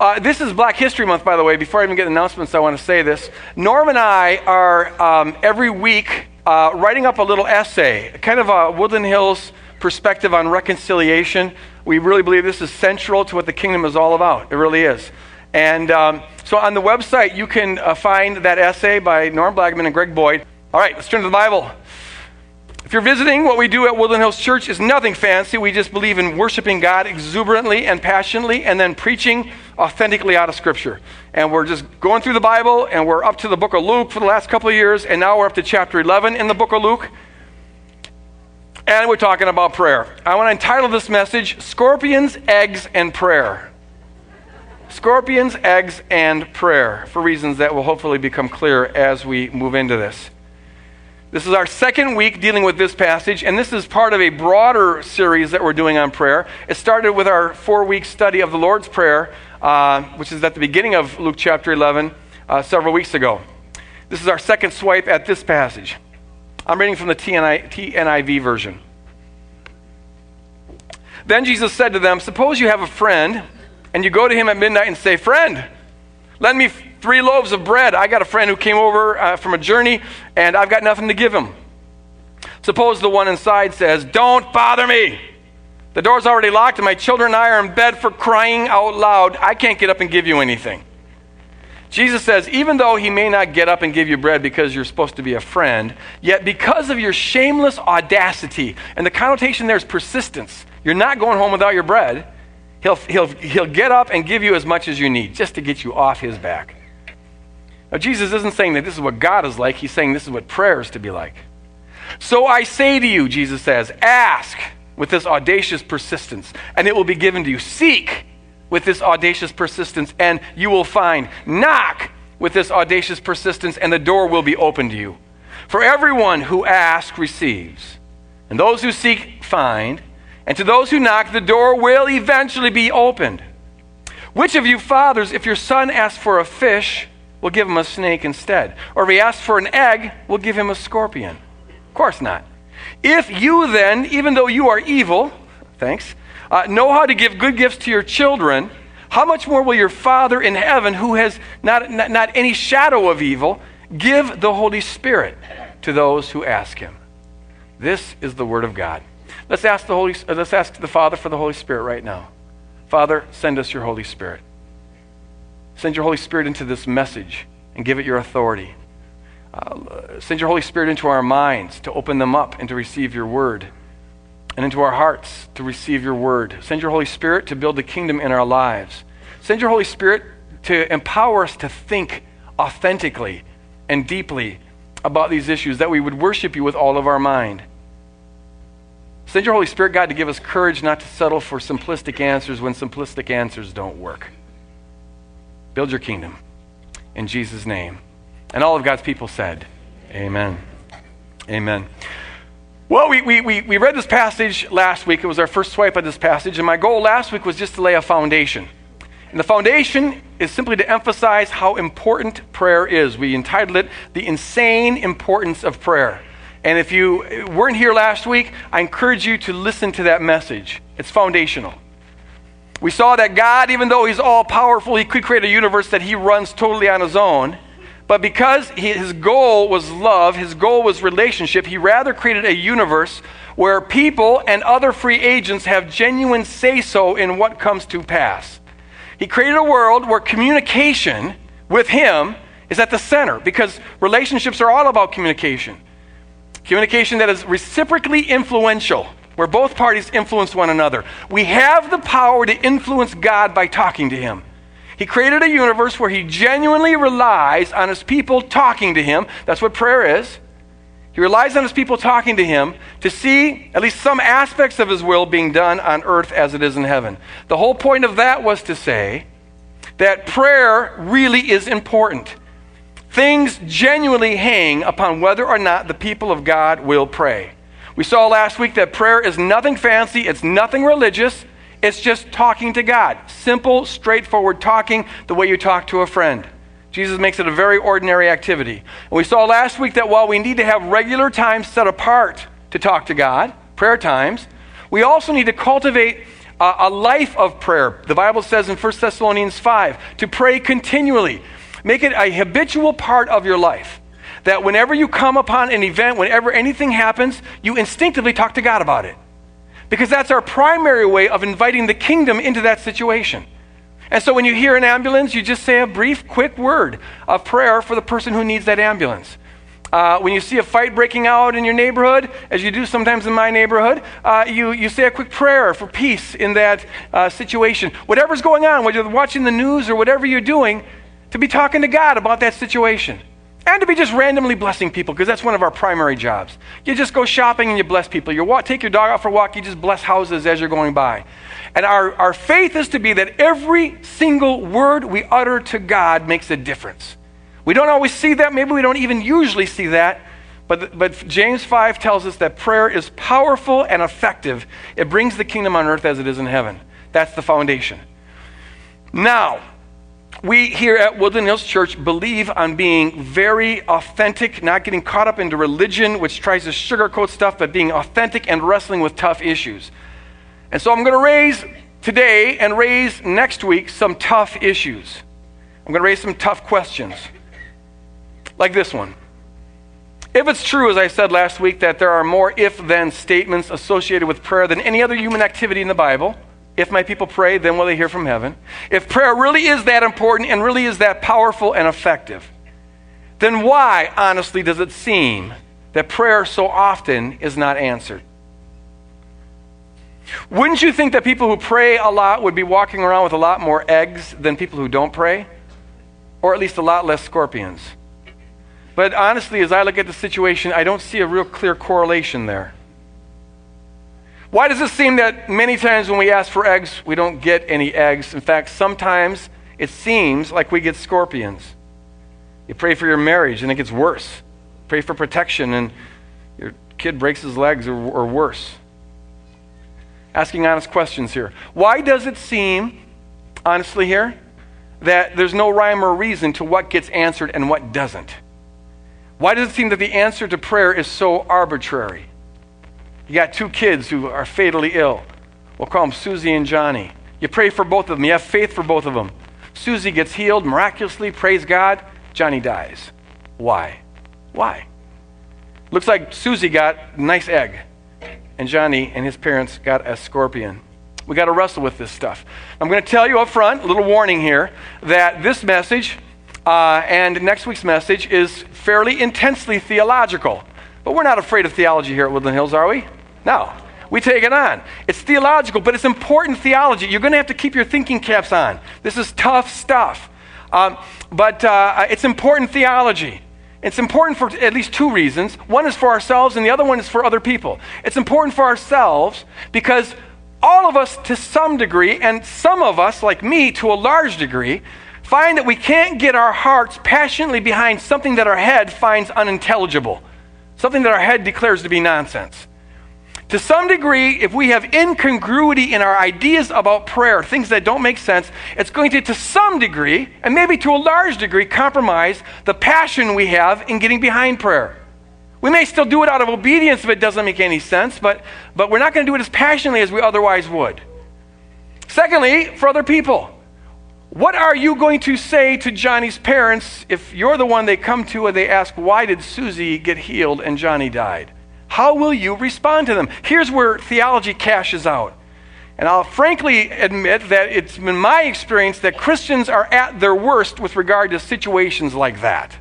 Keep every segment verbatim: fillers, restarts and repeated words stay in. Uh, this is Black History Month, by the way. Before I even get announcements, I want to say this. Norm and I are um, every week uh, writing up a little essay, kind of a Woodland Hills perspective on reconciliation. We really believe this is central to what the kingdom is all about. It really is. And um, so on the website, you can uh, find that essay by Norm Blackman and Greg Boyd. All right, let's turn to the Bible. If you're visiting, what we do at Woodland Hills Church is nothing fancy. We just believe in worshiping God exuberantly and passionately and then preaching authentically out of Scripture. And we're just going through the Bible, and we're up to the book of Luke for the last couple of years, and now we're up to chapter eleven in the book of Luke. And we're talking about prayer. I want to entitle this message, Scorpions, Eggs, and Prayer. Scorpions, Eggs, and Prayer, for reasons that will hopefully become clear as we move into this. This is our second week dealing with this passage, and this is part of a broader series that we're doing on prayer. It started with our four-week study of the Lord's Prayer, uh, which is at the beginning of Luke chapter eleven, uh, several weeks ago. This is our second swipe at this passage. I'm reading from the T N I V version. Then Jesus said to them, "Suppose you have a friend, and you go to him at midnight and say, 'Friend, lend me three loaves of bread. I got a friend who came over uh, from a journey, and I've got nothing to give him.' Suppose the one inside says, 'Don't bother me. The door's already locked, and my children and I are in bed for crying out loud. I can't get up and give you anything.' Jesus says, even though he may not get up and give you bread because you're supposed to be a friend, yet because of your shameless audacity, and the connotation there is persistence, you're not going home without your bread, He'll, he'll, he'll get up and give you as much as you need just to get you off his back." Now, Jesus isn't saying that this is what God is like. He's saying this is what prayer is to be like. "So I say to you," Jesus says, "ask with this audacious persistence, and it will be given to you. Seek with this audacious persistence, and you will find. Knock with this audacious persistence, and the door will be opened to you. For everyone who asks receives, and those who seek find, and to those who knock, the door will eventually be opened. Which of you fathers, if your son asks for a fish, will give him a snake instead? Or if he asks for an egg, will give him a scorpion? Of course not. If you then, even though you are evil," thanks, uh, "know how to give good gifts to your children, how much more will your Father in heaven, who has not, not, not any shadow of evil, give the Holy Spirit to those who ask him?" This is the word of God. Let's ask the Holy. Let's ask the Father for the Holy Spirit right now. Father, send us your Holy Spirit. Send your Holy Spirit into this message and give it your authority. Uh, send your Holy Spirit into our minds to open them up and to receive your word, and into our hearts to receive your word. Send your Holy Spirit to build the kingdom in our lives. Send your Holy Spirit to empower us to think authentically and deeply about these issues, that we would worship you with all of our mind. Send your Holy Spirit, God, to give us courage not to settle for simplistic answers when simplistic answers don't work. Build your kingdom in Jesus' name. And all of God's people said, amen. Amen. Well, we, we, we, we read this passage last week. It was our first swipe at this passage. And my goal last week was just to lay a foundation. And the foundation is simply to emphasize how important prayer is. We entitled it, "The Insane Importance of Prayer." And if you weren't here last week, I encourage you to listen to that message. It's foundational. We saw that God, even though he's all-powerful, he could create a universe that he runs totally on his own. But because his goal was love, his goal was relationship, he rather created a universe where people and other free agents have genuine say-so in what comes to pass. He created a world where communication with him is at the center, because relationships are all about communication. Communication that is reciprocally influential, where both parties influence one another. We have the power to influence God by talking to him. He created a universe where he genuinely relies on his people talking to him. That's what prayer is. He relies on his people talking to him to see at least some aspects of his will being done on earth as it is in heaven. The whole point of that was to say that prayer really is important. Things genuinely hang upon whether or not the people of God will pray. We saw last week that prayer is nothing fancy, it's nothing religious, it's just talking to God. Simple, straightforward talking, the way you talk to a friend. Jesus makes it a very ordinary activity. And we saw last week that while we need to have regular times set apart to talk to God, prayer times, we also need to cultivate a, a life of prayer. The Bible says in First Thessalonians five, to pray continually. Make it a habitual part of your life, that whenever you come upon an event, whenever anything happens, you instinctively talk to God about it, because that's our primary way of inviting the kingdom into that situation. And so when you hear an ambulance, you just say a brief, quick word of prayer for the person who needs that ambulance. Uh, when you see a fight breaking out in your neighborhood, as you do sometimes in my neighborhood, uh, you, you say a quick prayer for peace in that uh, situation. Whatever's going on, whether you're watching the news or whatever you're doing, to be talking to God about that situation. And to be just randomly blessing people, because that's one of our primary jobs. You just go shopping and you bless people. You walk, take your dog out for a walk, you just bless houses as you're going by. And our, our faith is to be that every single word we utter to God makes a difference. We don't always see that. Maybe we don't even usually see that. But, but James five tells us that prayer is powerful and effective. It brings the kingdom on earth as it is in heaven. That's the foundation. Now, we here at Woodland Hills Church believe on being very authentic, not getting caught up into religion, which tries to sugarcoat stuff, but being authentic and wrestling with tough issues. And so I'm going to raise today and raise next week some tough issues. I'm going to raise some tough questions. Like this one. If it's true, as I said last week, that there are more if-then statements associated with prayer than any other human activity in the Bible, if my people pray, then will they hear from heaven? If prayer really is that important and really is that powerful and effective, then why, honestly, does it seem that prayer so often is not answered? Wouldn't you think that people who pray a lot would be walking around with a lot more eggs than people who don't pray? Or at least a lot less scorpions? But honestly, as I look at the situation, I don't see a real clear correlation there. Why does it seem that many times when we ask for eggs, we don't get any eggs? In fact, sometimes it seems like we get scorpions. You pray for your marriage and it gets worse. Pray for protection and your kid breaks his legs or, or worse. Asking honest questions here. Why does it seem, honestly here, that there's no rhyme or reason to what gets answered and what doesn't? Why does it seem that the answer to prayer is so arbitrary? You got two kids who are fatally ill. We'll call them Susie and Johnny. You pray for both of them. You have faith for both of them. Susie gets healed miraculously. Praise God. Johnny dies. Why? Why? Looks like Susie got a nice egg, and Johnny and his parents got a scorpion. We got to wrestle with this stuff. I'm going to tell you up front, a little warning here, that this message uh, and next week's message is fairly intensely theological. But we're not afraid of theology here at Woodland Hills, are we? No. We take it on. It's theological, but it's important theology. You're going to have to keep your thinking caps on. This is tough stuff. Um, but uh, it's important theology. It's important for at least two reasons. One is for ourselves, and the other one is for other people. It's important for ourselves because all of us to some degree, and some of us, like me, to a large degree, find that we can't get our hearts passionately behind something that our head finds unintelligible. Something that our head declares to be nonsense. To some degree, if we have incongruity in our ideas about prayer, things that don't make sense, it's going to, to some degree, and maybe to a large degree, compromise the passion we have in getting behind prayer. We may still do it out of obedience if it doesn't make any sense, but, but we're not going to do it as passionately as we otherwise would. Secondly, for other people, what are you going to say to Johnny's parents if you're the one they come to and they ask, why did Susie get healed and Johnny died? How will you respond to them? Here's where theology cashes out. And I'll frankly admit that it's been my experience that Christians are at their worst with regard to situations like that.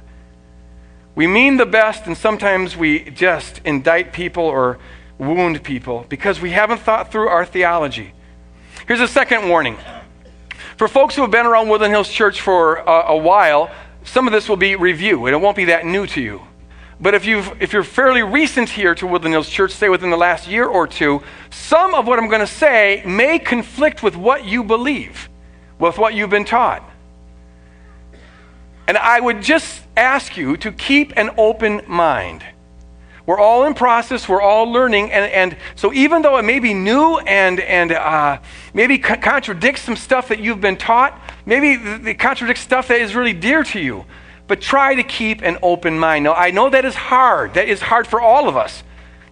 We mean the best, and sometimes we just indict people or wound people because we haven't thought through our theology. Here's a second warning. For folks who have been around Woodland Hills Church for uh, a while, some of this will be review, and it won't be that new to you. But if, you've, if you're fairly recent here to Woodland Hills Church, say within the last year or two, some of what I'm going to say may conflict with what you believe, with what you've been taught. And I would just ask you to keep an open mind. We're all in process, we're all learning, and, and so even though it may be new and, and uh, maybe co- contradicts some stuff that you've been taught, maybe it contradicts stuff that is really dear to you, but try to keep an open mind. Now, I know that is hard. That is hard for all of us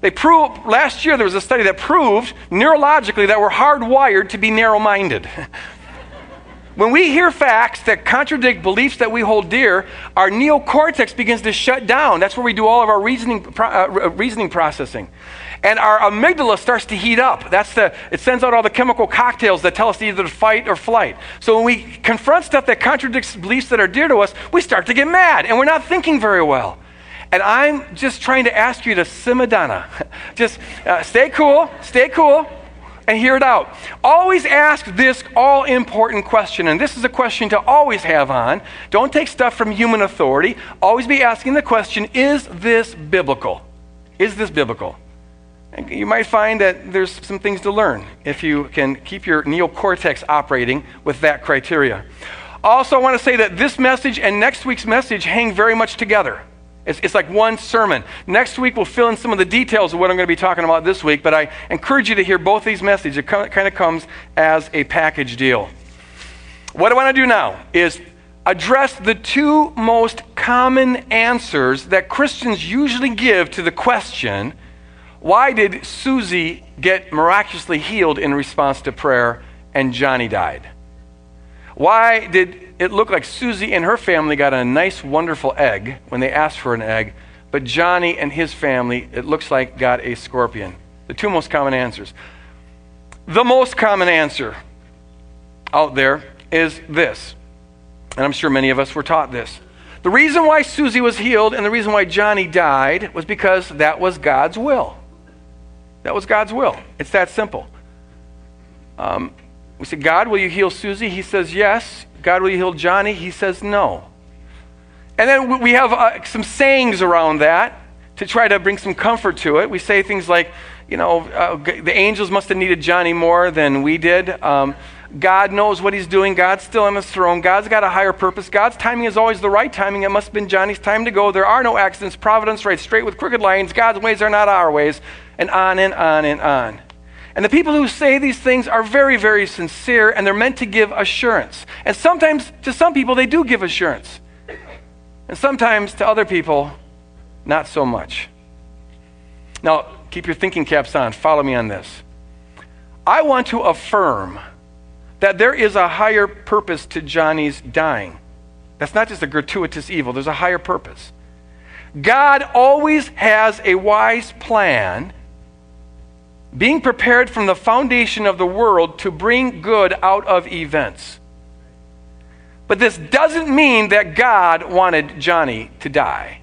They proved, last year there was a study that proved neurologically that we're hardwired to be narrow-minded. When we hear facts that contradict beliefs that we hold dear, our neocortex begins to shut down. That's where we do all of our reasoning uh, reasoning processing. And our amygdala starts to heat up. That's the it sends out all the chemical cocktails that tell us either to fight or flight. So when we confront stuff that contradicts beliefs that are dear to us, we start to get mad, and we're not thinking very well. And I'm just trying to ask you to simadana. Just uh, stay cool, stay cool. And hear it out. Always ask this all-important question, and this is a question to always have on. Don't take stuff from human authority. Always be asking the question, is this biblical? Is this biblical? And you might find that there's some things to learn if you can keep your neocortex operating with that criteria. Also, I want to say that this message and next week's message hang very much together. It's, it's like one sermon. Next week, we'll fill in some of the details of what I'm going to be talking about this week, but I encourage you to hear both these messages. It kind of comes as a package deal. What I want to do now is address the two most common answers that Christians usually give to the question, why did Susie get miraculously healed in response to prayer and Johnny died? Why did it looked like Susie and her family got a nice, wonderful egg when they asked for an egg, but Johnny and his family, it looks like, got a scorpion. The two most common answers. The most common answer out there is this, and I'm sure many of us were taught this. The reason why Susie was healed and the reason why Johnny died was because that was God's will. That was God's will. It's that simple. Um, we said, God, will you heal Susie? He says, yes. God, will you heal Johnny? He says no. And then we have uh, some sayings around that to try to bring some comfort to it. We say things like, you know, uh, the angels must have needed Johnny more than we did. Um, God knows what he's doing. God's still on his throne. God's got a higher purpose. God's timing is always the right timing. It must have been Johnny's time to go. There are no accidents. Providence rides straight with crooked lines. God's ways are not our ways. And on and on and on. And the people who say these things are very, very sincere, and they're meant to give assurance. And sometimes, to some people, they do give assurance. And sometimes, to other people, not so much. Now, keep your thinking caps on. Follow me on this. I want to affirm that there is a higher purpose to Johnny's dying. That's not just a gratuitous evil. There's a higher purpose. God always has a wise plan being prepared from the foundation of the world to bring good out of events. But this doesn't mean that God wanted Johnny to die.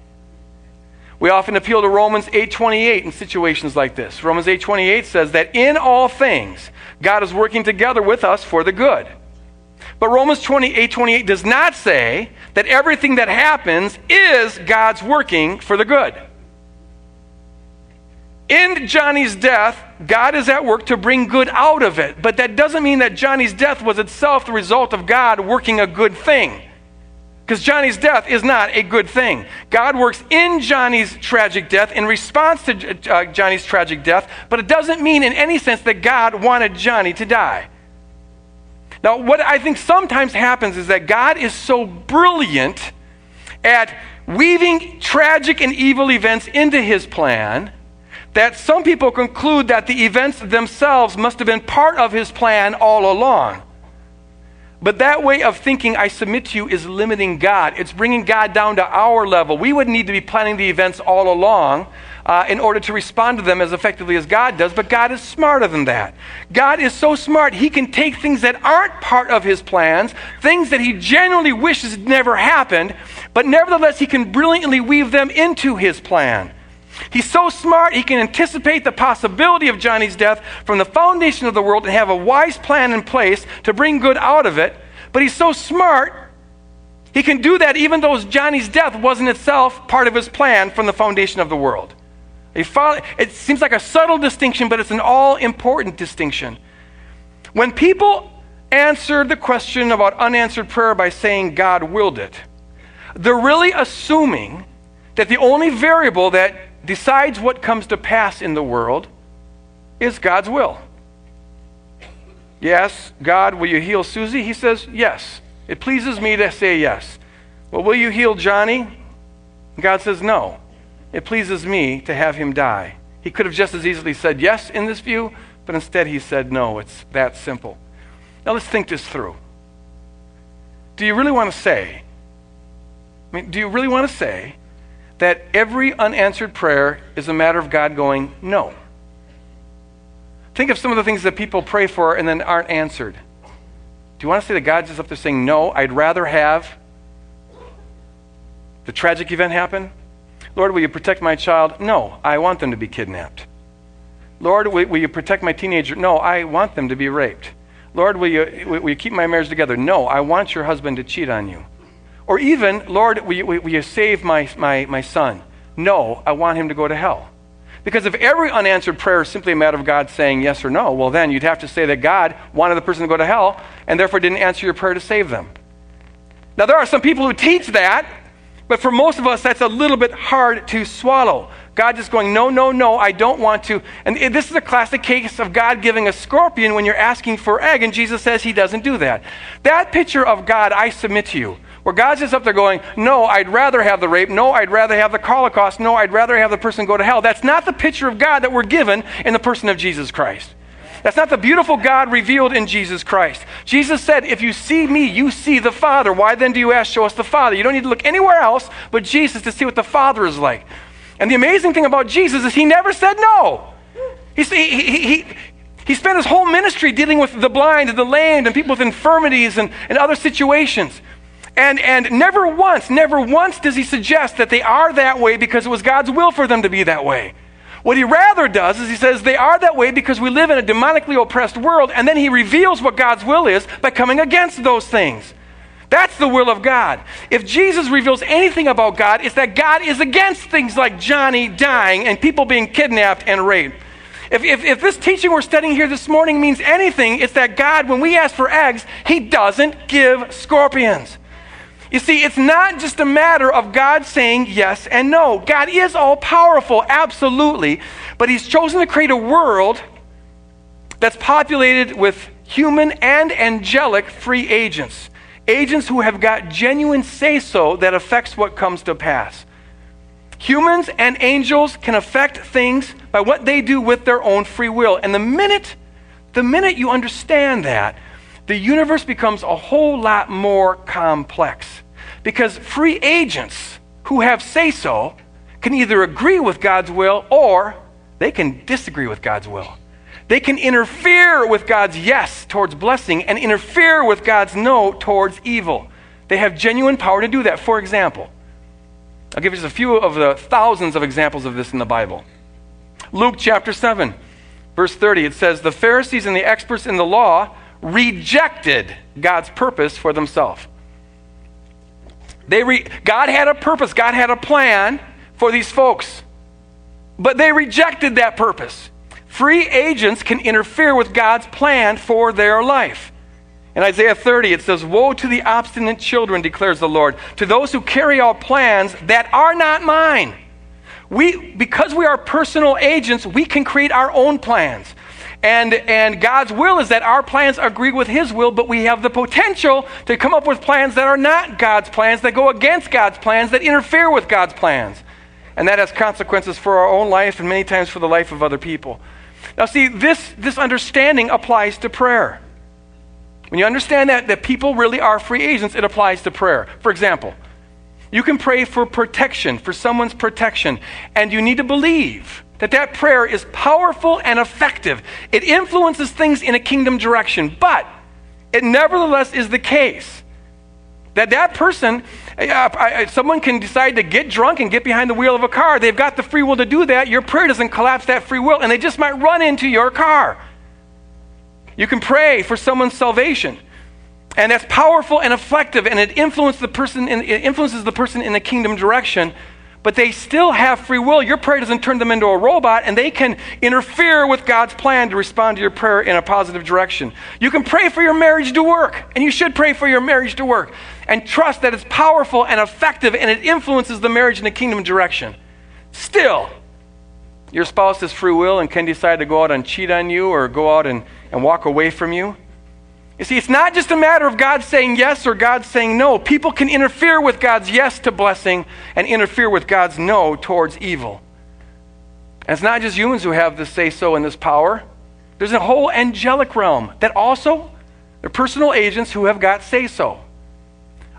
We often appeal to Romans eight twenty-eight in situations like this. Romans eight twenty-eight says that in all things, God is working together with us for the good. But Romans eight twenty-eight does not say that everything that happens is God's working for the good. In Johnny's death, God is at work to bring good out of it. But that doesn't mean that Johnny's death was itself the result of God working a good thing. Because Johnny's death is not a good thing. God works in Johnny's tragic death in response to uh, Johnny's tragic death, but it doesn't mean in any sense that God wanted Johnny to die. Now, what I think sometimes happens is that God is so brilliant at weaving tragic and evil events into his plan that some people conclude that the events themselves must have been part of his plan all along. But that way of thinking, I submit to you, is limiting God. It's bringing God down to our level. We would need to be planning the events all along uh, in order to respond to them as effectively as God does, but God is smarter than that. God is so smart, he can take things that aren't part of his plans, things that he genuinely wishes never happened, but nevertheless, he can brilliantly weave them into his plan. He's so smart, he can anticipate the possibility of Johnny's death from the foundation of the world and have a wise plan in place to bring good out of it. But he's so smart, he can do that even though Johnny's death wasn't itself part of his plan from the foundation of the world. It seems like a subtle distinction, but it's an all-important distinction. When people answer the question about unanswered prayer by saying God willed it, they're really assuming that the only variable that decides what comes to pass in the world is God's will. Yes, God, will you heal Susie? He says, yes. It pleases me to say yes. Well, will you heal Johnny? God says, no. It pleases me to have him die. He could have just as easily said yes in this view, but instead he said no. It's that simple. Now let's think this through. Do you really want to say, I mean, do you really want to say that every unanswered prayer is a matter of God going, no? Think of some of the things that people pray for and then aren't answered. Do you want to say that God's just up there saying, no, I'd rather have the tragic event happen? Lord, will you protect my child? No, I want them to be kidnapped. Lord, will, will you protect my teenager? No, I want them to be raped. Lord, will you, will you keep my marriage together? No, I want your husband to cheat on you. Or even, Lord, will you, will you save my, my, my son? No, I want him to go to hell. Because if every unanswered prayer is simply a matter of God saying yes or no, well then you'd have to say that God wanted the person to go to hell and therefore didn't answer your prayer to save them. Now there are some people who teach that, but for most of us that's a little bit hard to swallow. God just going, no, no, no, I don't want to. And this is a classic case of God giving a scorpion when you're asking for egg, and Jesus says he doesn't do that. That picture of God, I submit to you, where God's just up there going, no, I'd rather have the rape. No, I'd rather have the Holocaust. No, I'd rather have the person go to hell. That's not the picture of God that we're given in the person of Jesus Christ. That's not the beautiful God revealed in Jesus Christ. Jesus said, if you see me, you see the Father. Why then do you ask, show us the Father? You don't need to look anywhere else but Jesus to see what the Father is like. And the amazing thing about Jesus is he never said no. He, he, he, he spent his whole ministry dealing with the blind and the lame and people with infirmities and, and other situations. And, and never once, never once does he suggest that they are that way because it was God's will for them to be that way. What he rather does is he says they are that way because we live in a demonically oppressed world, and then he reveals what God's will is by coming against those things. That's the will of God. If Jesus reveals anything about God, it's that God is against things like Johnny dying and people being kidnapped and raped. If, if, if this teaching we're studying here this morning means anything, it's that God, when we ask for eggs, he doesn't give scorpions. You see, it's not just a matter of God saying yes and no. God is all-powerful, absolutely, but he's chosen to create a world that's populated with human and angelic free agents, agents who have got genuine say-so that affects what comes to pass. Humans and angels can affect things by what they do with their own free will, and the minute, the minute you understand that, the universe becomes a whole lot more complex because free agents who have say-so can either agree with God's will or they can disagree with God's will. They can interfere with God's yes towards blessing and interfere with God's no towards evil. They have genuine power to do that. For example, I'll give you just a few of the thousands of examples of this in the Bible. Luke chapter seven, verse thirty, it says, the Pharisees and the experts in the law rejected God's purpose for themselves. They re- God had a purpose. God had a plan for these folks, but they rejected that purpose. Free agents can interfere with God's plan for their life. In Isaiah thirty, it says, woe to the obstinate children, declares the Lord, to those who carry out plans that are not mine. We, because we are personal agents, we can create our own plans. And and God's will is that our plans agree with his will, but we have the potential to come up with plans that are not God's plans, that go against God's plans, that interfere with God's plans. And that has consequences for our own life and many times for the life of other people. Now see, this, this understanding applies to prayer. When you understand that, that people really are free agents, it applies to prayer. For example, you can pray for protection, for someone's protection, and you need to believe that that prayer is powerful and effective. It influences things in a kingdom direction, but it nevertheless is the case that that person, uh, I, someone can decide to get drunk and get behind the wheel of a car. They've got the free will to do that. Your prayer doesn't collapse that free will, and they just might run into your car. You can pray for someone's salvation, and that's powerful and effective, and it influences the person in, it influences the person in a kingdom direction, but they still have free will. Your prayer doesn't turn them into a robot, and they can interfere with God's plan to respond to your prayer in a positive direction. You can pray for your marriage to work, and you should pray for your marriage to work, and trust that it's powerful and effective, and it influences the marriage in a kingdom direction. Still, your spouse has free will and can decide to go out and cheat on you or go out and, and walk away from you. You see, it's not just a matter of God saying yes or God saying no. People can interfere with God's yes to blessing and interfere with God's no towards evil. And it's not just humans who have this say-so and this power. There's a whole angelic realm that also, they're personal agents who have got say-so.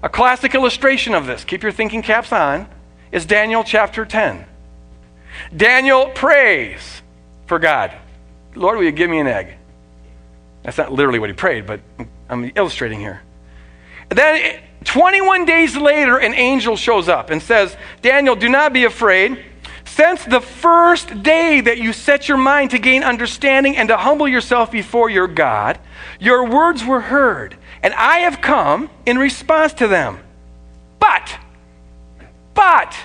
A classic illustration of this, keep your thinking caps on, is Daniel chapter ten. Daniel prays for God. Lord, will you give me an egg? That's not literally what he prayed, but I'm illustrating here. Then twenty-one days later, an angel shows up and says, Daniel, do not be afraid. Since the first day that you set your mind to gain understanding and to humble yourself before your God, your words were heard, and I have come in response to them. But, but,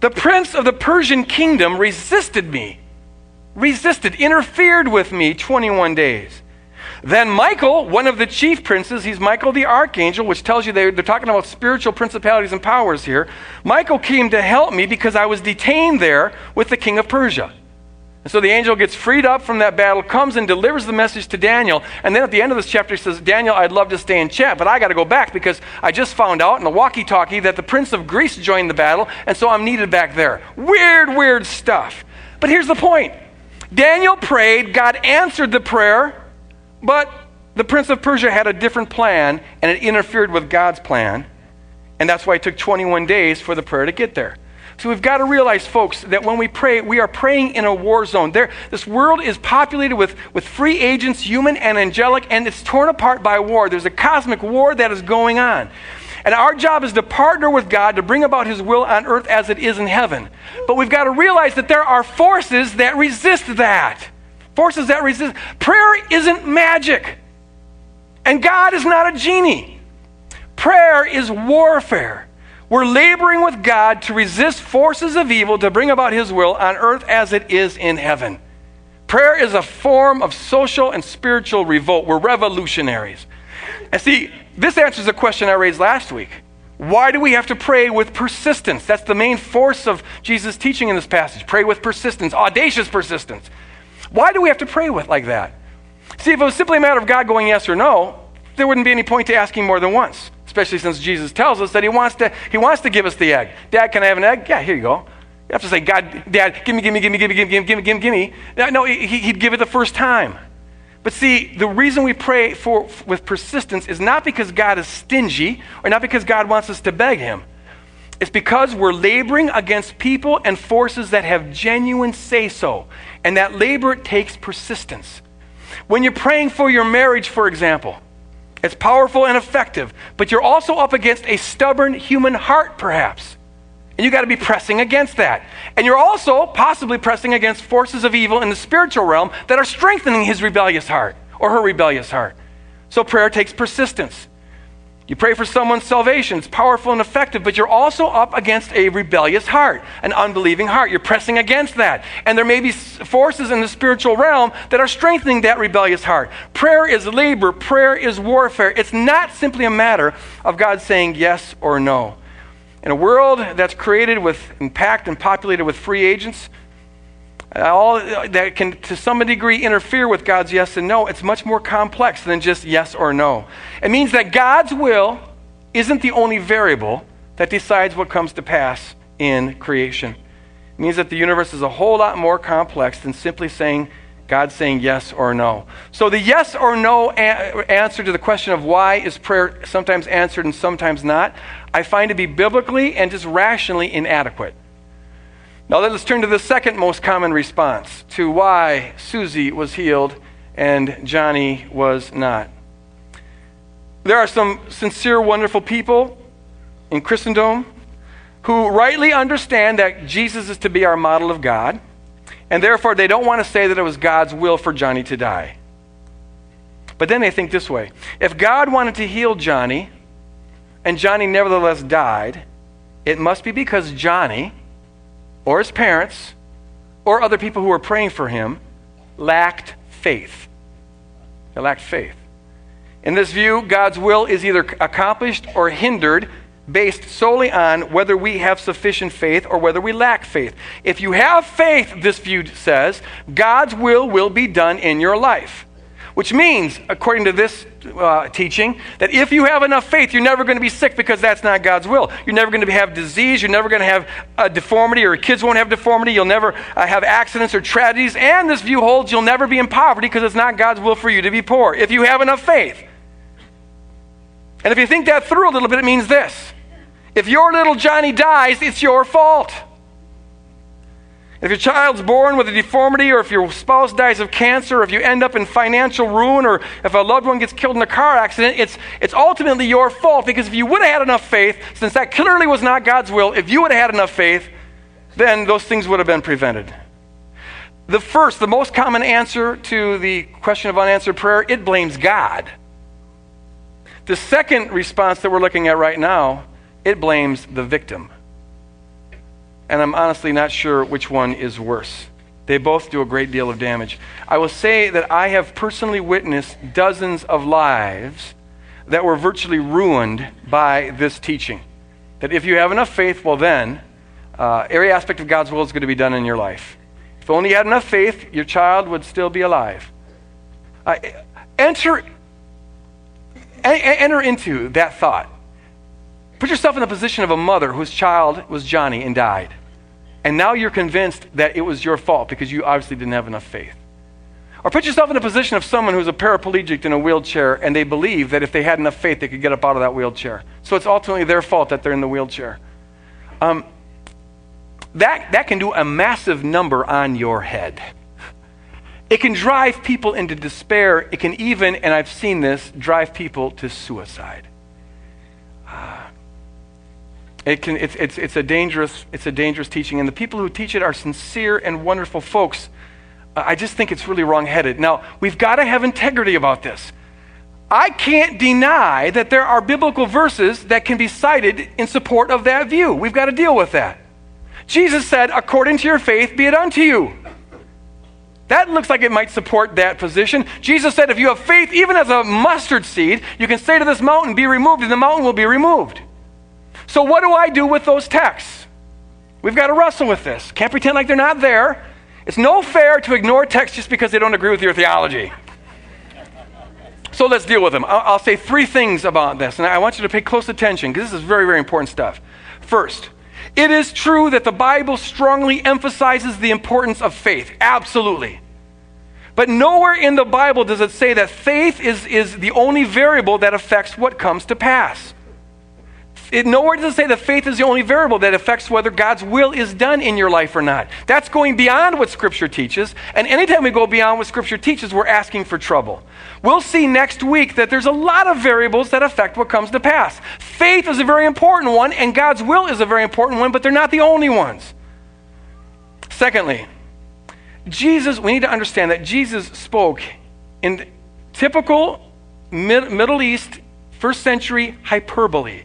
the prince of the Persian kingdom resisted me, resisted, interfered with me twenty-one days. Then Michael, one of the chief princes, he's Michael the archangel, which tells you they're, they're talking about spiritual principalities and powers here. Michael came to help me because I was detained there with the king of Persia. And so the angel gets freed up from that battle, comes and delivers the message to Daniel. And then at the end of this chapter, he says, Daniel, I'd love to stay and chat, but I got to go back because I just found out in the walkie-talkie that the prince of Greece joined the battle, and so I'm needed back there. Weird, weird stuff. But here's the point. Daniel prayed, God answered the prayer, but the prince of Persia had a different plan, and it interfered with God's plan, and that's why it took twenty-one days for the prayer to get there. So we've got to realize, folks, that when we pray, we are praying in a war zone. There, this world is populated with, with free agents, human and angelic, and it's torn apart by war. There's a cosmic war that is going on. And our job is to partner with God to bring about his will on earth as it is in heaven. But we've got to realize that there are forces that resist that. Forces that resist. Prayer isn't magic. And God is not a genie. Prayer is warfare. We're laboring with God to resist forces of evil to bring about his will on earth as it is in heaven. Prayer is a form of social and spiritual revolt. We're revolutionaries. And see, this answers a question I raised last week. Why do we have to pray with persistence? That's the main force of Jesus' teaching in this passage. Pray with persistence, audacious persistence. Why do we have to pray with like that? See, if it was simply a matter of God going yes or no, there wouldn't be any point to asking more than once, especially since Jesus tells us that he wants to he wants to give us the egg. Dad, can I have an egg? Yeah, here you go. You have to say, God, Dad, give me, give me, give me, give me, give me, give me, give me, give me. No, he, he'd give it the first time. But see, the reason we pray for with persistence is not because God is stingy or not because God wants us to beg him. It's because we're laboring against people and forces that have genuine say-so. And that labor takes persistence. When you're praying for your marriage, for example, it's powerful and effective, but you're also up against a stubborn human heart, perhaps. And you got to be pressing against that. And you're also possibly pressing against forces of evil in the spiritual realm that are strengthening his rebellious heart or her rebellious heart. So prayer takes persistence. You pray for someone's salvation. It's powerful and effective, but you're also up against a rebellious heart, an unbelieving heart. You're pressing against that. And there may be forces in the spiritual realm that are strengthening that rebellious heart. Prayer is labor. Prayer is warfare. It's not simply a matter of God saying yes or no. In a world that's created with and packed and populated with free agents, all that can, to some degree, interfere with God's yes and no, it's much more complex than just yes or no. It means that God's will isn't the only variable that decides what comes to pass in creation. It means that the universe is a whole lot more complex than simply saying, God saying yes or no. So the yes or no a- answer to the question of why is prayer sometimes answered and sometimes not, I find to be biblically and just rationally inadequate. Now let's turn to the second most common response to why Susie was healed and Johnny was not. There are some sincere, wonderful people in Christendom who rightly understand that Jesus is to be our model of God, and therefore they don't want to say that it was God's will for Johnny to die. But then they think this way. If God wanted to heal Johnny, and Johnny nevertheless died, it must be because Johnny, or his parents, or other people who were praying for him, lacked faith. They lacked faith. In this view, God's will is either accomplished or hindered based solely on whether we have sufficient faith or whether we lack faith. If you have faith, this view says, God's will will be done in your life. Which means, according to this uh, teaching that if you have enough faith, you're never going to be sick because that's not God's will. You're never going to have disease. You're never going to have a deformity, or your kids won't have deformity. You'll never uh, have accidents or tragedies. And this view holds you'll never be in poverty because it's not God's will for you to be poor if you have enough faith. And if you think that through a little bit, it means this. If your little Johnny dies, it's your fault. If your child's born with a deformity, or if your spouse dies of cancer, or if you end up in financial ruin, or if a loved one gets killed in a car accident, it's it's ultimately your fault, because if you would have had enough faith, since that clearly was not God's will, if you would have had enough faith, then those things would have been prevented. The first, the most common answer to the question of unanswered prayer, it blames God. The second response that we're looking at right now, it blames the victim. And I'm honestly not sure which one is worse. They both do a great deal of damage. I will say that I have personally witnessed dozens of lives that were virtually ruined by this teaching. That if you have enough faith, well then, uh, every aspect of God's will is going to be done in your life. If only you had enough faith, your child would still be alive. Uh, enter, enter into that thought. Put yourself in the position of a mother whose child was Johnny and died. And now you're convinced that it was your fault because you obviously didn't have enough faith. Or put yourself in the position of someone who's a paraplegic in a wheelchair, and they believe that if they had enough faith, they could get up out of that wheelchair. So it's ultimately their fault that they're in the wheelchair. Um, that, that can do a massive number on your head. It can drive people into despair. It can even, and I've seen this, drive people to suicide. Uh, It can, it's, it's, it's, a dangerous, it's a dangerous teaching. And the people who teach it are sincere and wonderful folks. Uh, I just think it's really wrong-headed. Now, we've got to have integrity about this. I can't deny that there are biblical verses that can be cited in support of that view. We've got to deal with that. Jesus said, according to your faith, be it unto you. That looks like it might support that position. Jesus said, if you have faith, even as a mustard seed, you can say to this mountain, be removed, and the mountain will be removed. So what do I do with those texts? We've got to wrestle with this. Can't pretend like they're not there. It's no fair to ignore texts just because they don't agree with your theology. So let's deal with them. I'll, I'll say three things about this, and I want you to pay close attention because this is very, very important stuff. First, it is true that the Bible strongly emphasizes the importance of faith. Absolutely. But nowhere in the Bible does it say that faith is, is the only variable that affects what comes to pass. It, nowhere does it say that faith is the only variable that affects whether God's will is done in your life or not. That's going beyond what Scripture teaches. And anytime we go beyond what Scripture teaches, we're asking for trouble. We'll see next week that there's a lot of variables that affect what comes to pass. Faith is a very important one, and God's will is a very important one, but they're not the only ones. Secondly, Jesus, we need to understand that Jesus spoke in typical Mid- Middle East, first century hyperbole.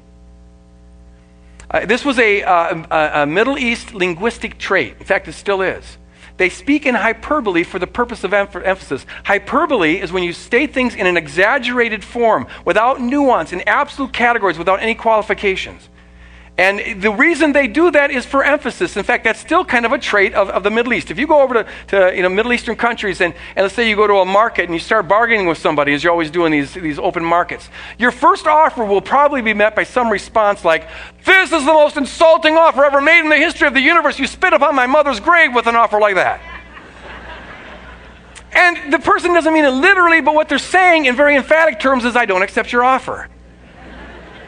Uh, this was a, uh, a, a Middle East linguistic trait. In fact, it still is. They speak in hyperbole for the purpose of em- emphasis. Hyperbole is when you state things in an exaggerated form, without nuance, in absolute categories, without any qualifications. And the reason they do that is for emphasis. In fact, that's still kind of a trait of, of the Middle East. If you go over to, to you know, Middle Eastern countries and, and let's say you go to a market and you start bargaining with somebody, as you always do in these, these open markets, your first offer will probably be met by some response like, this is the most insulting offer ever made in the history of the universe. You spit upon my mother's grave with an offer like that. And the person doesn't mean it literally, but what they're saying in very emphatic terms is, I don't accept your offer.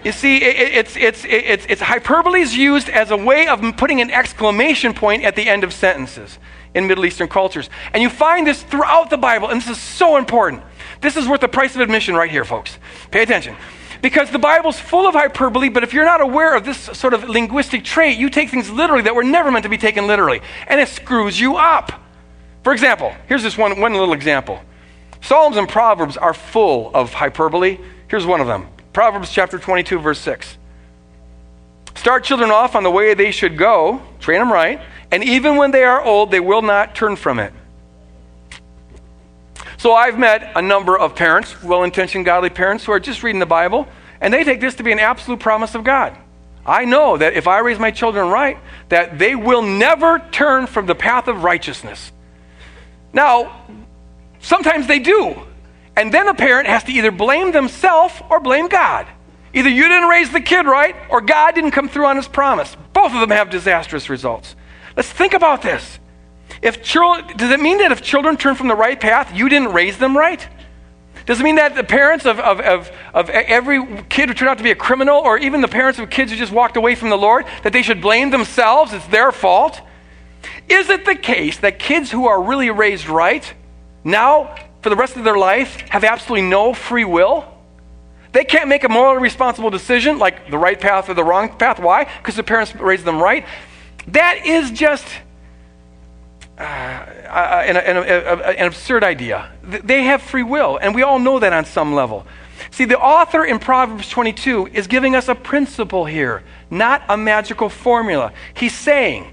You see, it's, it's, it's, it's hyperbole is used as a way of putting an exclamation point at the end of sentences in Middle Eastern cultures. And you find this throughout the Bible, and this is so important. This is worth the price of admission right here, folks. Pay attention. Because the Bible's full of hyperbole, but if you're not aware of this sort of linguistic trait, you take things literally that were never meant to be taken literally. And it screws you up. For example, here's just one, one little example. Psalms and Proverbs are full of hyperbole. Here's one of them. Proverbs chapter twenty-two, verse six. Start children off on the way they should go, train them right, and even when they are old, they will not turn from it. So I've met a number of parents, well-intentioned godly parents, who are just reading the Bible, and they take this to be an absolute promise of God. I know that if I raise my children right, that they will never turn from the path of righteousness. Now, sometimes they do. And then a parent has to either blame themselves or blame God. Either you didn't raise the kid right, or God didn't come through on his promise. Both of them have disastrous results. Let's think about this. If children, does it mean that if children turn from the right path, you didn't raise them right? Does it mean that the parents of, of, of, of every kid who turned out to be a criminal, or even the parents of kids who just walked away from the Lord, that they should blame themselves? It's their fault? Is it the case that kids who are really raised right now, for the rest of their life, have absolutely no free will? They can't make a morally responsible decision like the right path or the wrong path. Why? Because the parents raised them right. That is just uh, an, an, an absurd idea. They have free will, and we all know that on some level. See, the author in Proverbs twenty-two is giving us a principle here, not a magical formula. He's saying,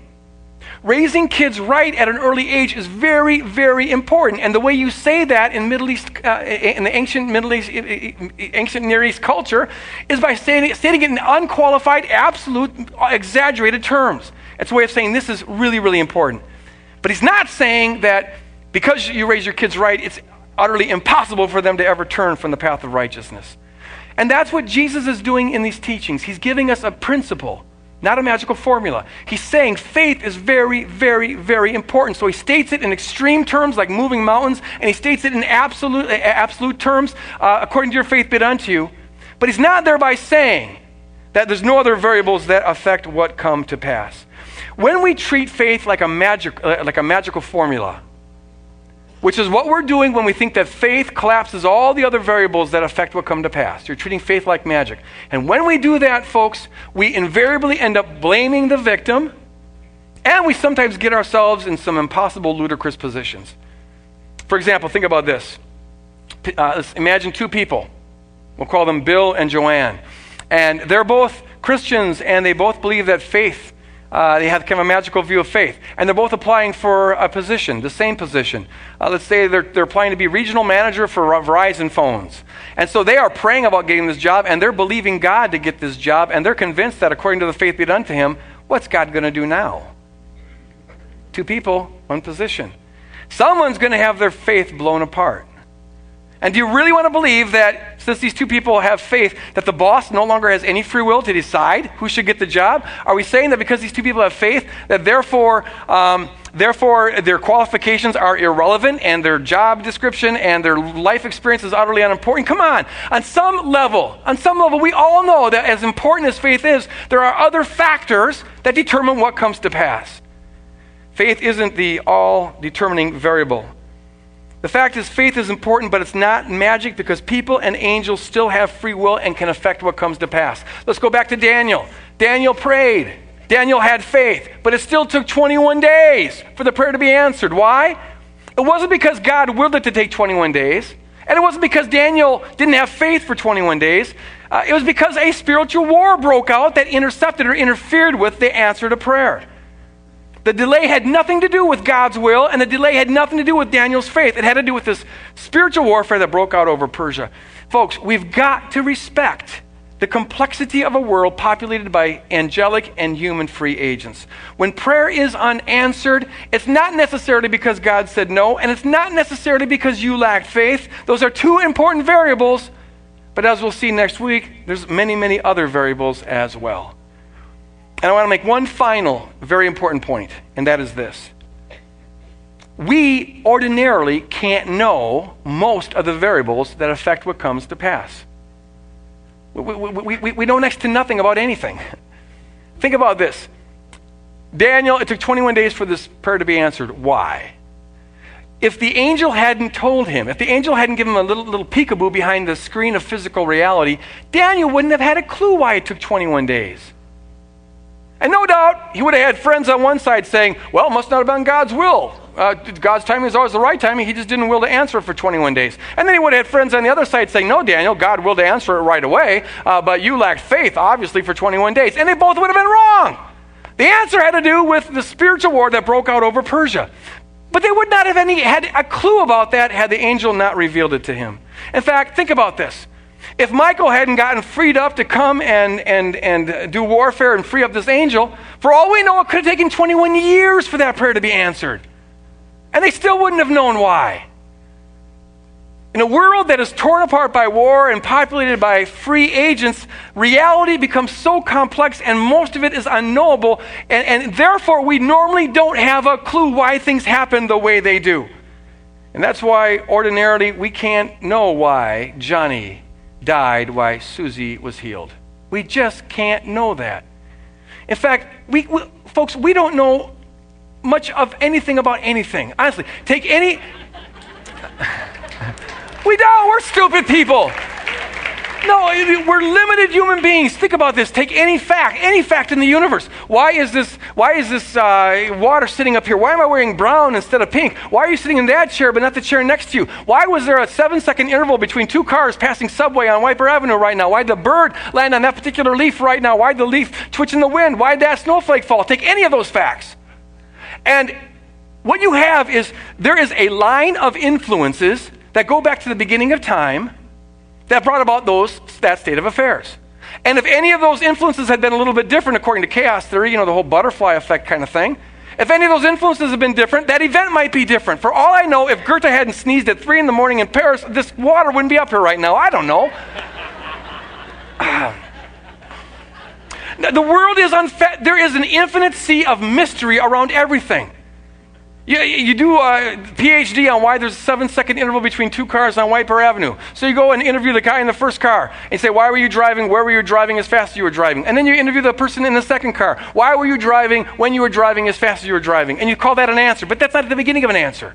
raising kids right at an early age is very, very important. And the way you say that in Middle East, uh, in the ancient Middle East, ancient Near East culture, is by stating, stating it in unqualified, absolute, exaggerated terms. It's a way of saying this is really, really important. But he's not saying that because you raise your kids right, it's utterly impossible for them to ever turn from the path of righteousness. And that's what Jesus is doing in these teachings. He's giving us a principle, not a magical formula. He's saying faith is very, very, very important. So he states it in extreme terms like moving mountains, and he states it in absolute absolute terms, uh, according to your faith be unto you. But he's not thereby saying that there's no other variables that affect what come to pass. When we treat faith like a magic, uh, like a magical formula, which is what we're doing when we think that faith collapses all the other variables that affect what come to pass. You're treating faith like magic. And when we do that, folks, we invariably end up blaming the victim, and we sometimes get ourselves in some impossible, ludicrous positions. For example, think about this. Uh, let's imagine two people. We'll call them Bill and Joanne. And they're both Christians, and they both believe that faith, Uh, they have kind of a magical view of faith. And they're both applying for a position, the same position. Uh, let's say they're, they're applying to be regional manager for Verizon phones. And so they are praying about getting this job, and they're believing God to get this job, and they're convinced that according to the faith be done to him, what's God going to do now? Two people, one position. Someone's going to have their faith blown apart. And do you really want to believe that since these two people have faith, that the boss no longer has any free will to decide who should get the job? Are we saying that because these two people have faith, that therefore um, therefore their qualifications are irrelevant and their job description and their life experience is utterly unimportant? Come on. On some level, on some level, we all know that as important as faith is, there are other factors that determine what comes to pass. Faith isn't the all-determining variable. The fact is, faith is important, but it's not magic because people and angels still have free will and can affect what comes to pass. Let's go back to Daniel. Daniel prayed. Daniel had faith, but it still took twenty-one days for the prayer to be answered. Why? It wasn't because God willed it to take twenty-one days, and it wasn't because Daniel didn't have faith for twenty-one days. Uh, it was because a spiritual war broke out that intercepted or interfered with the answer to prayer. The delay had nothing to do with God's will, and the delay had nothing to do with Daniel's faith. It had to do with this spiritual warfare that broke out over Persia. Folks, we've got to respect the complexity of a world populated by angelic and human free agents. When prayer is unanswered, it's not necessarily because God said no, and it's not necessarily because you lacked faith. Those are two important variables, but as we'll see next week, there's many, many other variables as well. And I want to make one final, very important point, and that is this. We ordinarily can't know most of the variables that affect what comes to pass. We, we, we, we know next to nothing about anything. Think about this. Daniel, it took twenty-one days for this prayer to be answered. Why? If the angel hadn't told him, if the angel hadn't given him a little, little peekaboo behind the screen of physical reality, Daniel wouldn't have had a clue why it took twenty-one days. And no doubt, he would have had friends on one side saying, well, it must not have been God's will. Uh, God's timing is always the right timing. He just didn't will to answer it for twenty-one days. And then he would have had friends on the other side saying, no, Daniel, God willed to answer it right away, uh, but you lacked faith, obviously, for twenty-one days. And they both would have been wrong. The answer had to do with the spiritual war that broke out over Persia. But they would not have any had a clue about that had the angel not revealed it to him. In fact, think about this. If Michael hadn't gotten freed up to come and, and, and do warfare and free up this angel, for all we know, it could have taken twenty-one years for that prayer to be answered. And they still wouldn't have known why. In a world that is torn apart by war and populated by free agents, reality becomes so complex and most of it is unknowable, and, and therefore we normally don't have a clue why things happen the way they do. And that's why ordinarily we can't know why Johnny died, why Susie was healed. We just can't know that. In fact, we, we folks, we don't know much of anything about anything. Honestly, take any... We don't. We're stupid people. No, we're limited human beings. Think about this. Take any fact, any fact in the universe. Why is this, why is this uh, water sitting up here? Why am I wearing brown instead of pink? Why are you sitting in that chair but not the chair next to you? Why was there a seven-second interval between two cars passing Subway on Wiper Avenue right now? Why'd the bird land on that particular leaf right now? Why'd the leaf twitch in the wind? Why'd that snowflake fall? Take any of those facts. And what you have is there is a line of influences that go back to the beginning of time that brought about those that state of affairs. And if any of those influences had been a little bit different according to chaos theory, you know, the whole butterfly effect kind of thing, if any of those influences had been different, that event might be different. For all I know, if Goethe hadn't sneezed at three in the morning in Paris, this water wouldn't be up here right now. I don't know. The world is unfa- there is an infinite sea of mystery around everything. You, you do a PhD on why there's a seven-second interval between two cars on Wiper Avenue. So you go and interview the guy in the first car and say, why were you driving? Where were you driving as fast as you were driving? And then you interview the person in the second car. Why were you driving when you were driving as fast as you were driving? And you call that an answer. But that's not the beginning of an answer.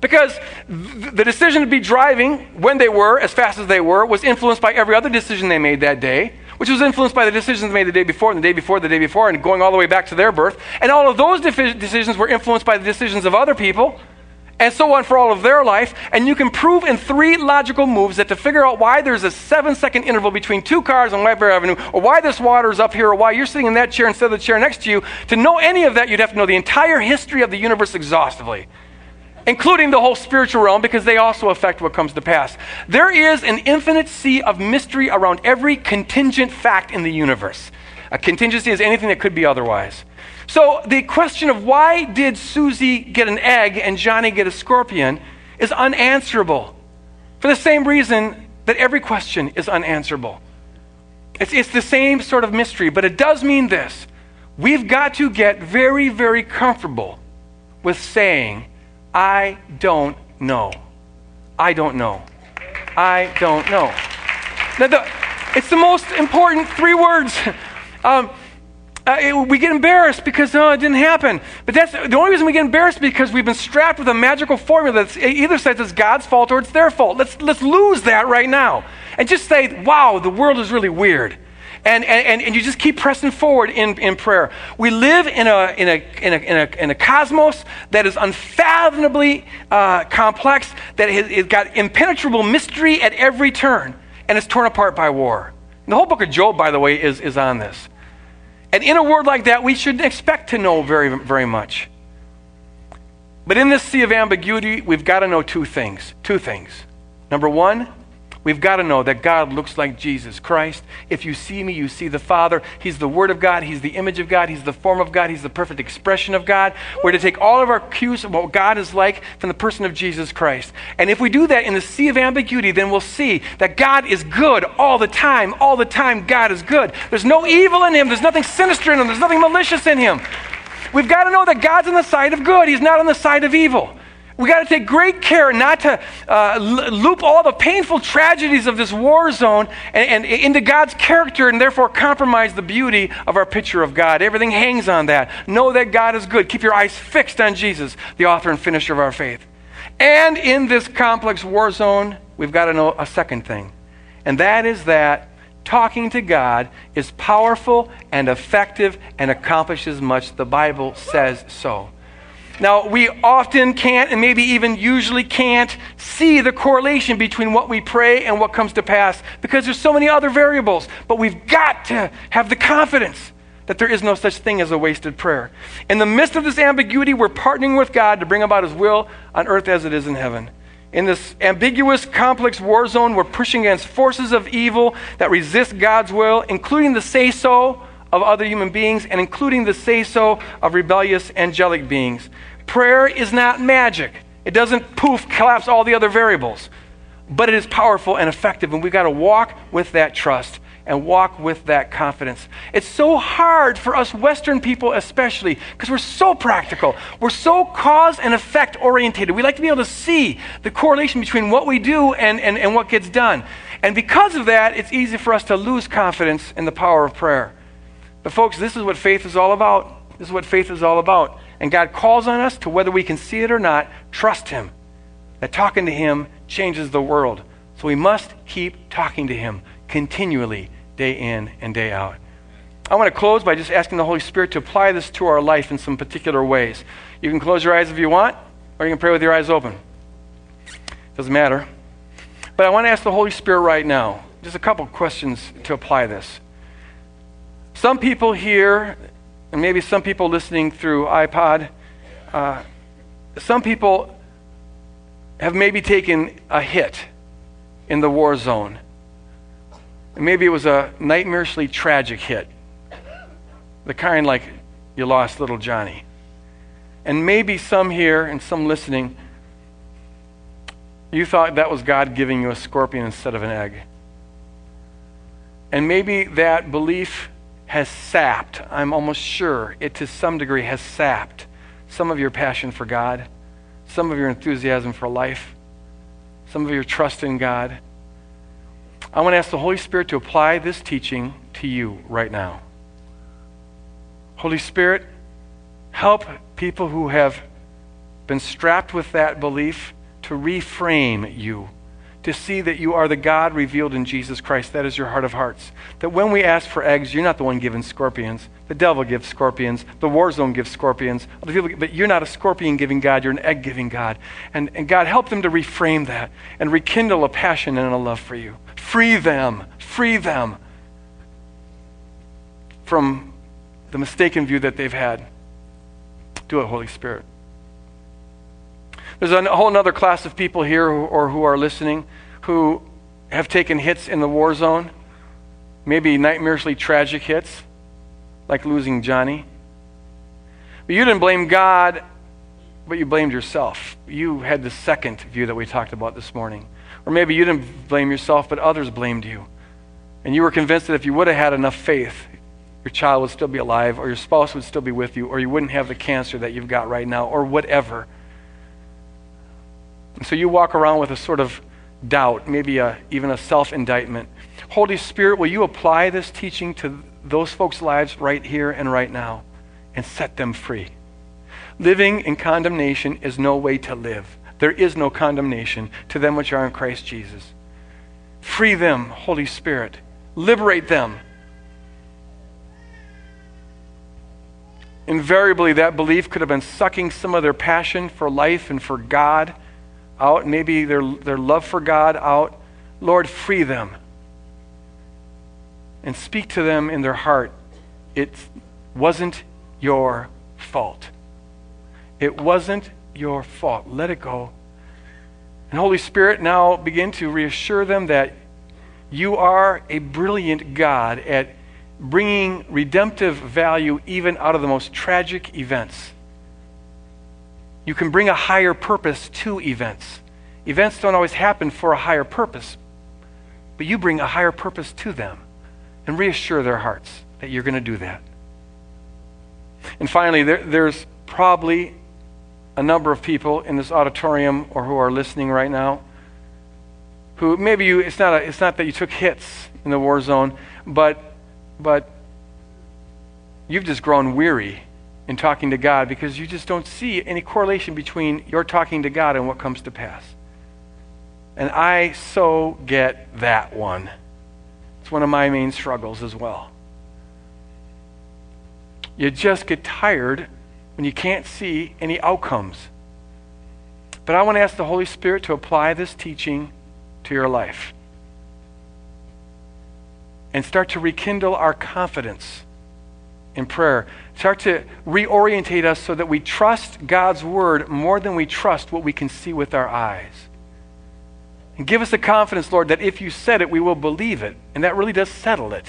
Because th- the decision to be driving when they were, as fast as they were, was influenced by every other decision they made that day, which was influenced by the decisions made the day before, and the day before, the day before, and going all the way back to their birth. And all of those defi- decisions were influenced by the decisions of other people, and so on for all of their life. And you can prove in three logical moves that to figure out why there's a seven-second interval between two cars on White Bear Avenue, or why this water is up here, or why you're sitting in that chair instead of the chair next to you, to know any of that, you'd have to know the entire history of the universe exhaustively, including the whole spiritual realm, because they also affect what comes to pass. There is an infinite sea of mystery around every contingent fact in the universe. A contingency is anything that could be otherwise. So the question of why did Susie get an egg and Johnny get a scorpion is unanswerable, for the same reason that every question is unanswerable. It's, it's the same sort of mystery, but it does mean this. We've got to get very, very comfortable with saying, I don't know. I don't know. I don't know. Now the, it's the most important three words. Um, uh, it, we get embarrassed because oh, it didn't happen. But that's the only reason we get embarrassed, because we've been strapped with a magical formula that either says it's God's fault or it's their fault. Let's let's lose that right now and just say, wow, the world is really weird. And, and and you just keep pressing forward in, in prayer. We live in a in a in a in a, in a cosmos that is unfathomably uh, complex, that has it got impenetrable mystery at every turn, and it's torn apart by war. And the whole book of Job, by the way, is is on this. And in a world like that, we shouldn't expect to know very very much. But in this sea of ambiguity, we've got to know two things. Two things. Number one, we've got to know that God looks like Jesus Christ. If you see me, you see the Father. He's the Word of God. He's the image of God. He's the form of God. He's the perfect expression of God. We're to take all of our cues of what God is like from the person of Jesus Christ. And if we do that in the sea of ambiguity, then we'll see that God is good all the time. All the time, God is good. There's no evil in Him. There's nothing sinister in Him. There's nothing malicious in Him. We've got to know that God's on the side of good. He's not on the side of evil. We got to take great care not to uh, loop all the painful tragedies of this war zone and, and into God's character, and therefore compromise the beauty of our picture of God. Everything hangs on that. Know that God is good. Keep your eyes fixed on Jesus, the author and finisher of our faith. And in this complex war zone, we've got to know a second thing, and that is that talking to God is powerful and effective and accomplishes much. The Bible says so. Now, we often can't, and maybe even usually can't, see the correlation between what we pray and what comes to pass, because there's so many other variables. But we've got to have the confidence that there is no such thing as a wasted prayer. In the midst of this ambiguity, we're partnering with God to bring about His will on earth as it is in heaven. In this ambiguous, complex war zone, we're pushing against forces of evil that resist God's will, including the say-so of other human beings, and including the say-so of rebellious angelic beings. Prayer is not magic. It doesn't poof collapse all the other variables. but it is powerful and effective, and we've got to walk with that trust and walk with that confidence. It's so hard for us Western people especially, because we're so practical. We're so cause and effect orientated. We like to be able to see the correlation between what we do and, and, and what gets done. And because of that, it's easy for us to lose confidence in the power of prayer. But folks, this is what faith is all about. This is what faith is all about. And God calls on us to, whether we can see it or not, trust Him. That talking to Him changes the world. So we must keep talking to Him continually, day in and day out. I want to close by just asking the Holy Spirit to apply this to our life in some particular ways. You can close your eyes if you want, or you can pray with your eyes open. Doesn't matter. But I want to ask the Holy Spirit right now, just a couple questions to apply this. Some people here, and maybe some people listening through iPod, uh, some people have maybe taken a hit in the war zone. And maybe it was a nightmarishly tragic hit, the kind like you lost little Johnny. And maybe some here and some listening, you thought that was God giving you a scorpion instead of an egg. And maybe that belief has sapped, I'm almost sure it to some degree has sapped some of your passion for God, some of your enthusiasm for life, some of your trust in God. I want to ask the Holy Spirit to apply this teaching to you right now. Holy Spirit, help people who have been strapped with that belief to reframe you, to see that you are the God revealed in Jesus Christ. That is your heart of hearts. That when we ask for eggs, you're not the one giving scorpions. The devil gives scorpions. The war zone gives scorpions. But you're not a scorpion-giving God. You're an egg-giving God. And, and God, help them to reframe that and rekindle a passion and a love for you. Free them, free them from the mistaken view that they've had. Do it, Holy Spirit. There's a whole other class of people here who, or who are listening who have taken hits in the war zone, maybe nightmarishly tragic hits, like losing Johnny. But you didn't blame God, but you blamed yourself. You had the second view that we talked about this morning. Or maybe you didn't blame yourself, but others blamed you. And you were convinced that if you would have had enough faith, your child would still be alive, or your spouse would still be with you, or you wouldn't have the cancer that you've got right now, or whatever. And so you walk around with a sort of doubt, maybe a, even a self-indictment. Holy Spirit, will you apply this teaching to those folks' lives right here and right now and set them free? Living in condemnation is no way to live. There is no condemnation to them which are in Christ Jesus. Free them, Holy Spirit. Liberate them. Invariably, that belief could have been sucking some of their passion for life and for God out, maybe their, their love for God out. Lord, free them. And speak to them in their heart. It wasn't your fault. It wasn't your fault. Let it go. And Holy Spirit, now begin to reassure them that you are a brilliant God at bringing redemptive value even out of the most tragic events. You can bring a higher purpose to events. Events don't always happen for a higher purpose, but you bring a higher purpose to them and reassure their hearts that you're going to do that. And finally, there, there's probably a number of people in this auditorium or who are listening right now who maybe you it's not a, it's not that you took hits in the war zone, but but you've just grown weary in talking to God because you just don't see any correlation between your talking to God and what comes to pass. And I so get that one. It's one of my main struggles as well. You just get tired when you can't see any outcomes. But I want to ask the Holy Spirit to apply this teaching to your life and start to rekindle our confidence in prayer. Start to reorientate us so that we trust God's word more than we trust what we can see with our eyes. And give us the confidence, Lord, that if you said it, we will believe it. And that really does settle it.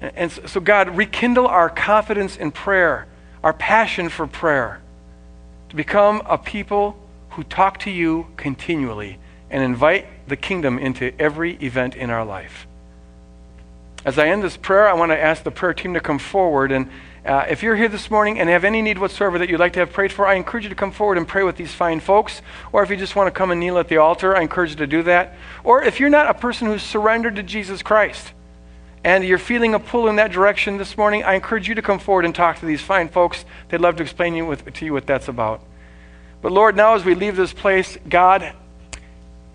And so, God, rekindle our confidence in prayer, our passion for prayer, to become a people who talk to you continually and invite the kingdom into every event in our life. As I end this prayer, I want to ask the prayer team to come forward. And uh, if you're here this morning and have any need whatsoever that you'd like to have prayed for, I encourage you to come forward and pray with these fine folks. Or if you just want to come and kneel at the altar, I encourage you to do that. Or if you're not a person who's surrendered to Jesus Christ and you're feeling a pull in that direction this morning, I encourage you to come forward and talk to these fine folks. They'd love to explain you with, to you what that's about. But Lord, now as we leave this place, God,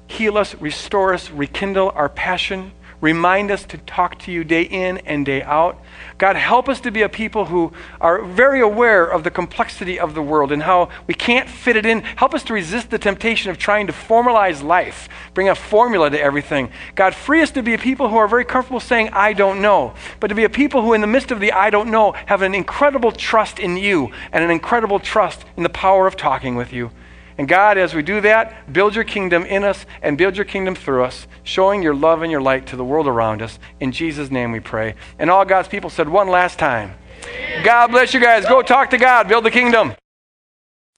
heal us, restore us, rekindle our passion. Remind us to talk to you day in and day out. God, help us to be a people who are very aware of the complexity of the world and how we can't fit it in. Help us to resist the temptation of trying to formalize life, bring a formula to everything. God, free us to be a people who are very comfortable saying, I don't know, but to be a people who in the midst of the I don't know have an incredible trust in you and an incredible trust in the power of talking with you. And God, as we do that, build your kingdom in us and build your kingdom through us, showing your love and your light to the world around us. In Jesus' name we pray. And all God's people said one last time, God bless you guys. Go talk to God. Build the kingdom.